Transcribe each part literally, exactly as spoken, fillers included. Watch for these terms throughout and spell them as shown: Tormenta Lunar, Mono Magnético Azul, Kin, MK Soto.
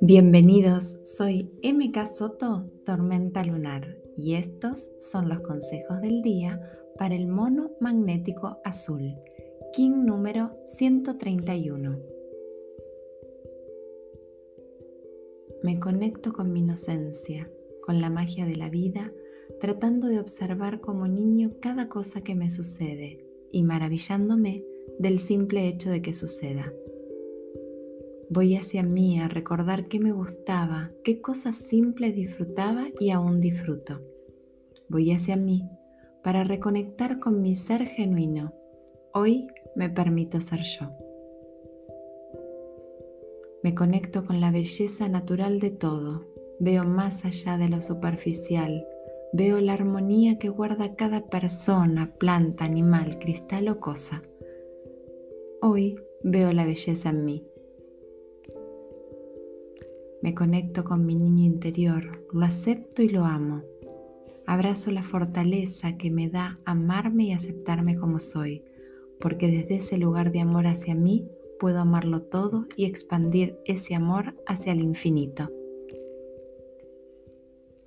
Bienvenidos, soy M K Soto, Tormenta Lunar, y estos son los consejos del día para el Mono Magnético Azul, Kin número ciento treinta y uno. Me conecto con mi inocencia, con la magia de la vida, tratando de observar como niño cada cosa que me sucede y maravillándome del simple hecho de que suceda. Voy hacia mí a recordar qué me gustaba, qué cosas simples disfrutaba y aún disfruto. Voy hacia mí para reconectar con mi ser genuino. Hoy me permito ser yo. Me conecto con la belleza natural de todo. Veo más allá de lo superficial. Veo la armonía que guarda cada persona, planta, animal, cristal o cosa. Hoy veo la belleza en mí. Me conecto con mi niño interior, lo acepto y lo amo. Abrazo la fortaleza que me da amarme y aceptarme como soy, porque desde ese lugar de amor hacia mí puedo amarlo todo y expandir ese amor hacia el infinito.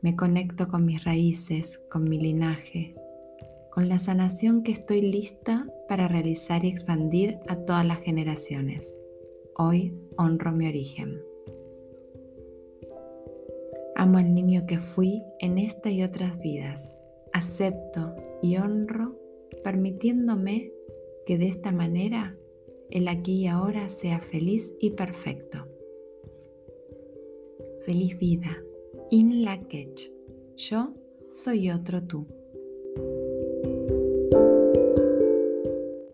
Me conecto con mis raíces, con mi linaje, con la sanación que estoy lista para realizar y expandir a todas las generaciones. Hoy honro mi origen. Amo al niño que fui en esta y otras vidas. Acepto y honro, permitiéndome que de esta manera el aquí y ahora sea feliz y perfecto. Feliz vida. I N La KETCH. Yo soy otro tú.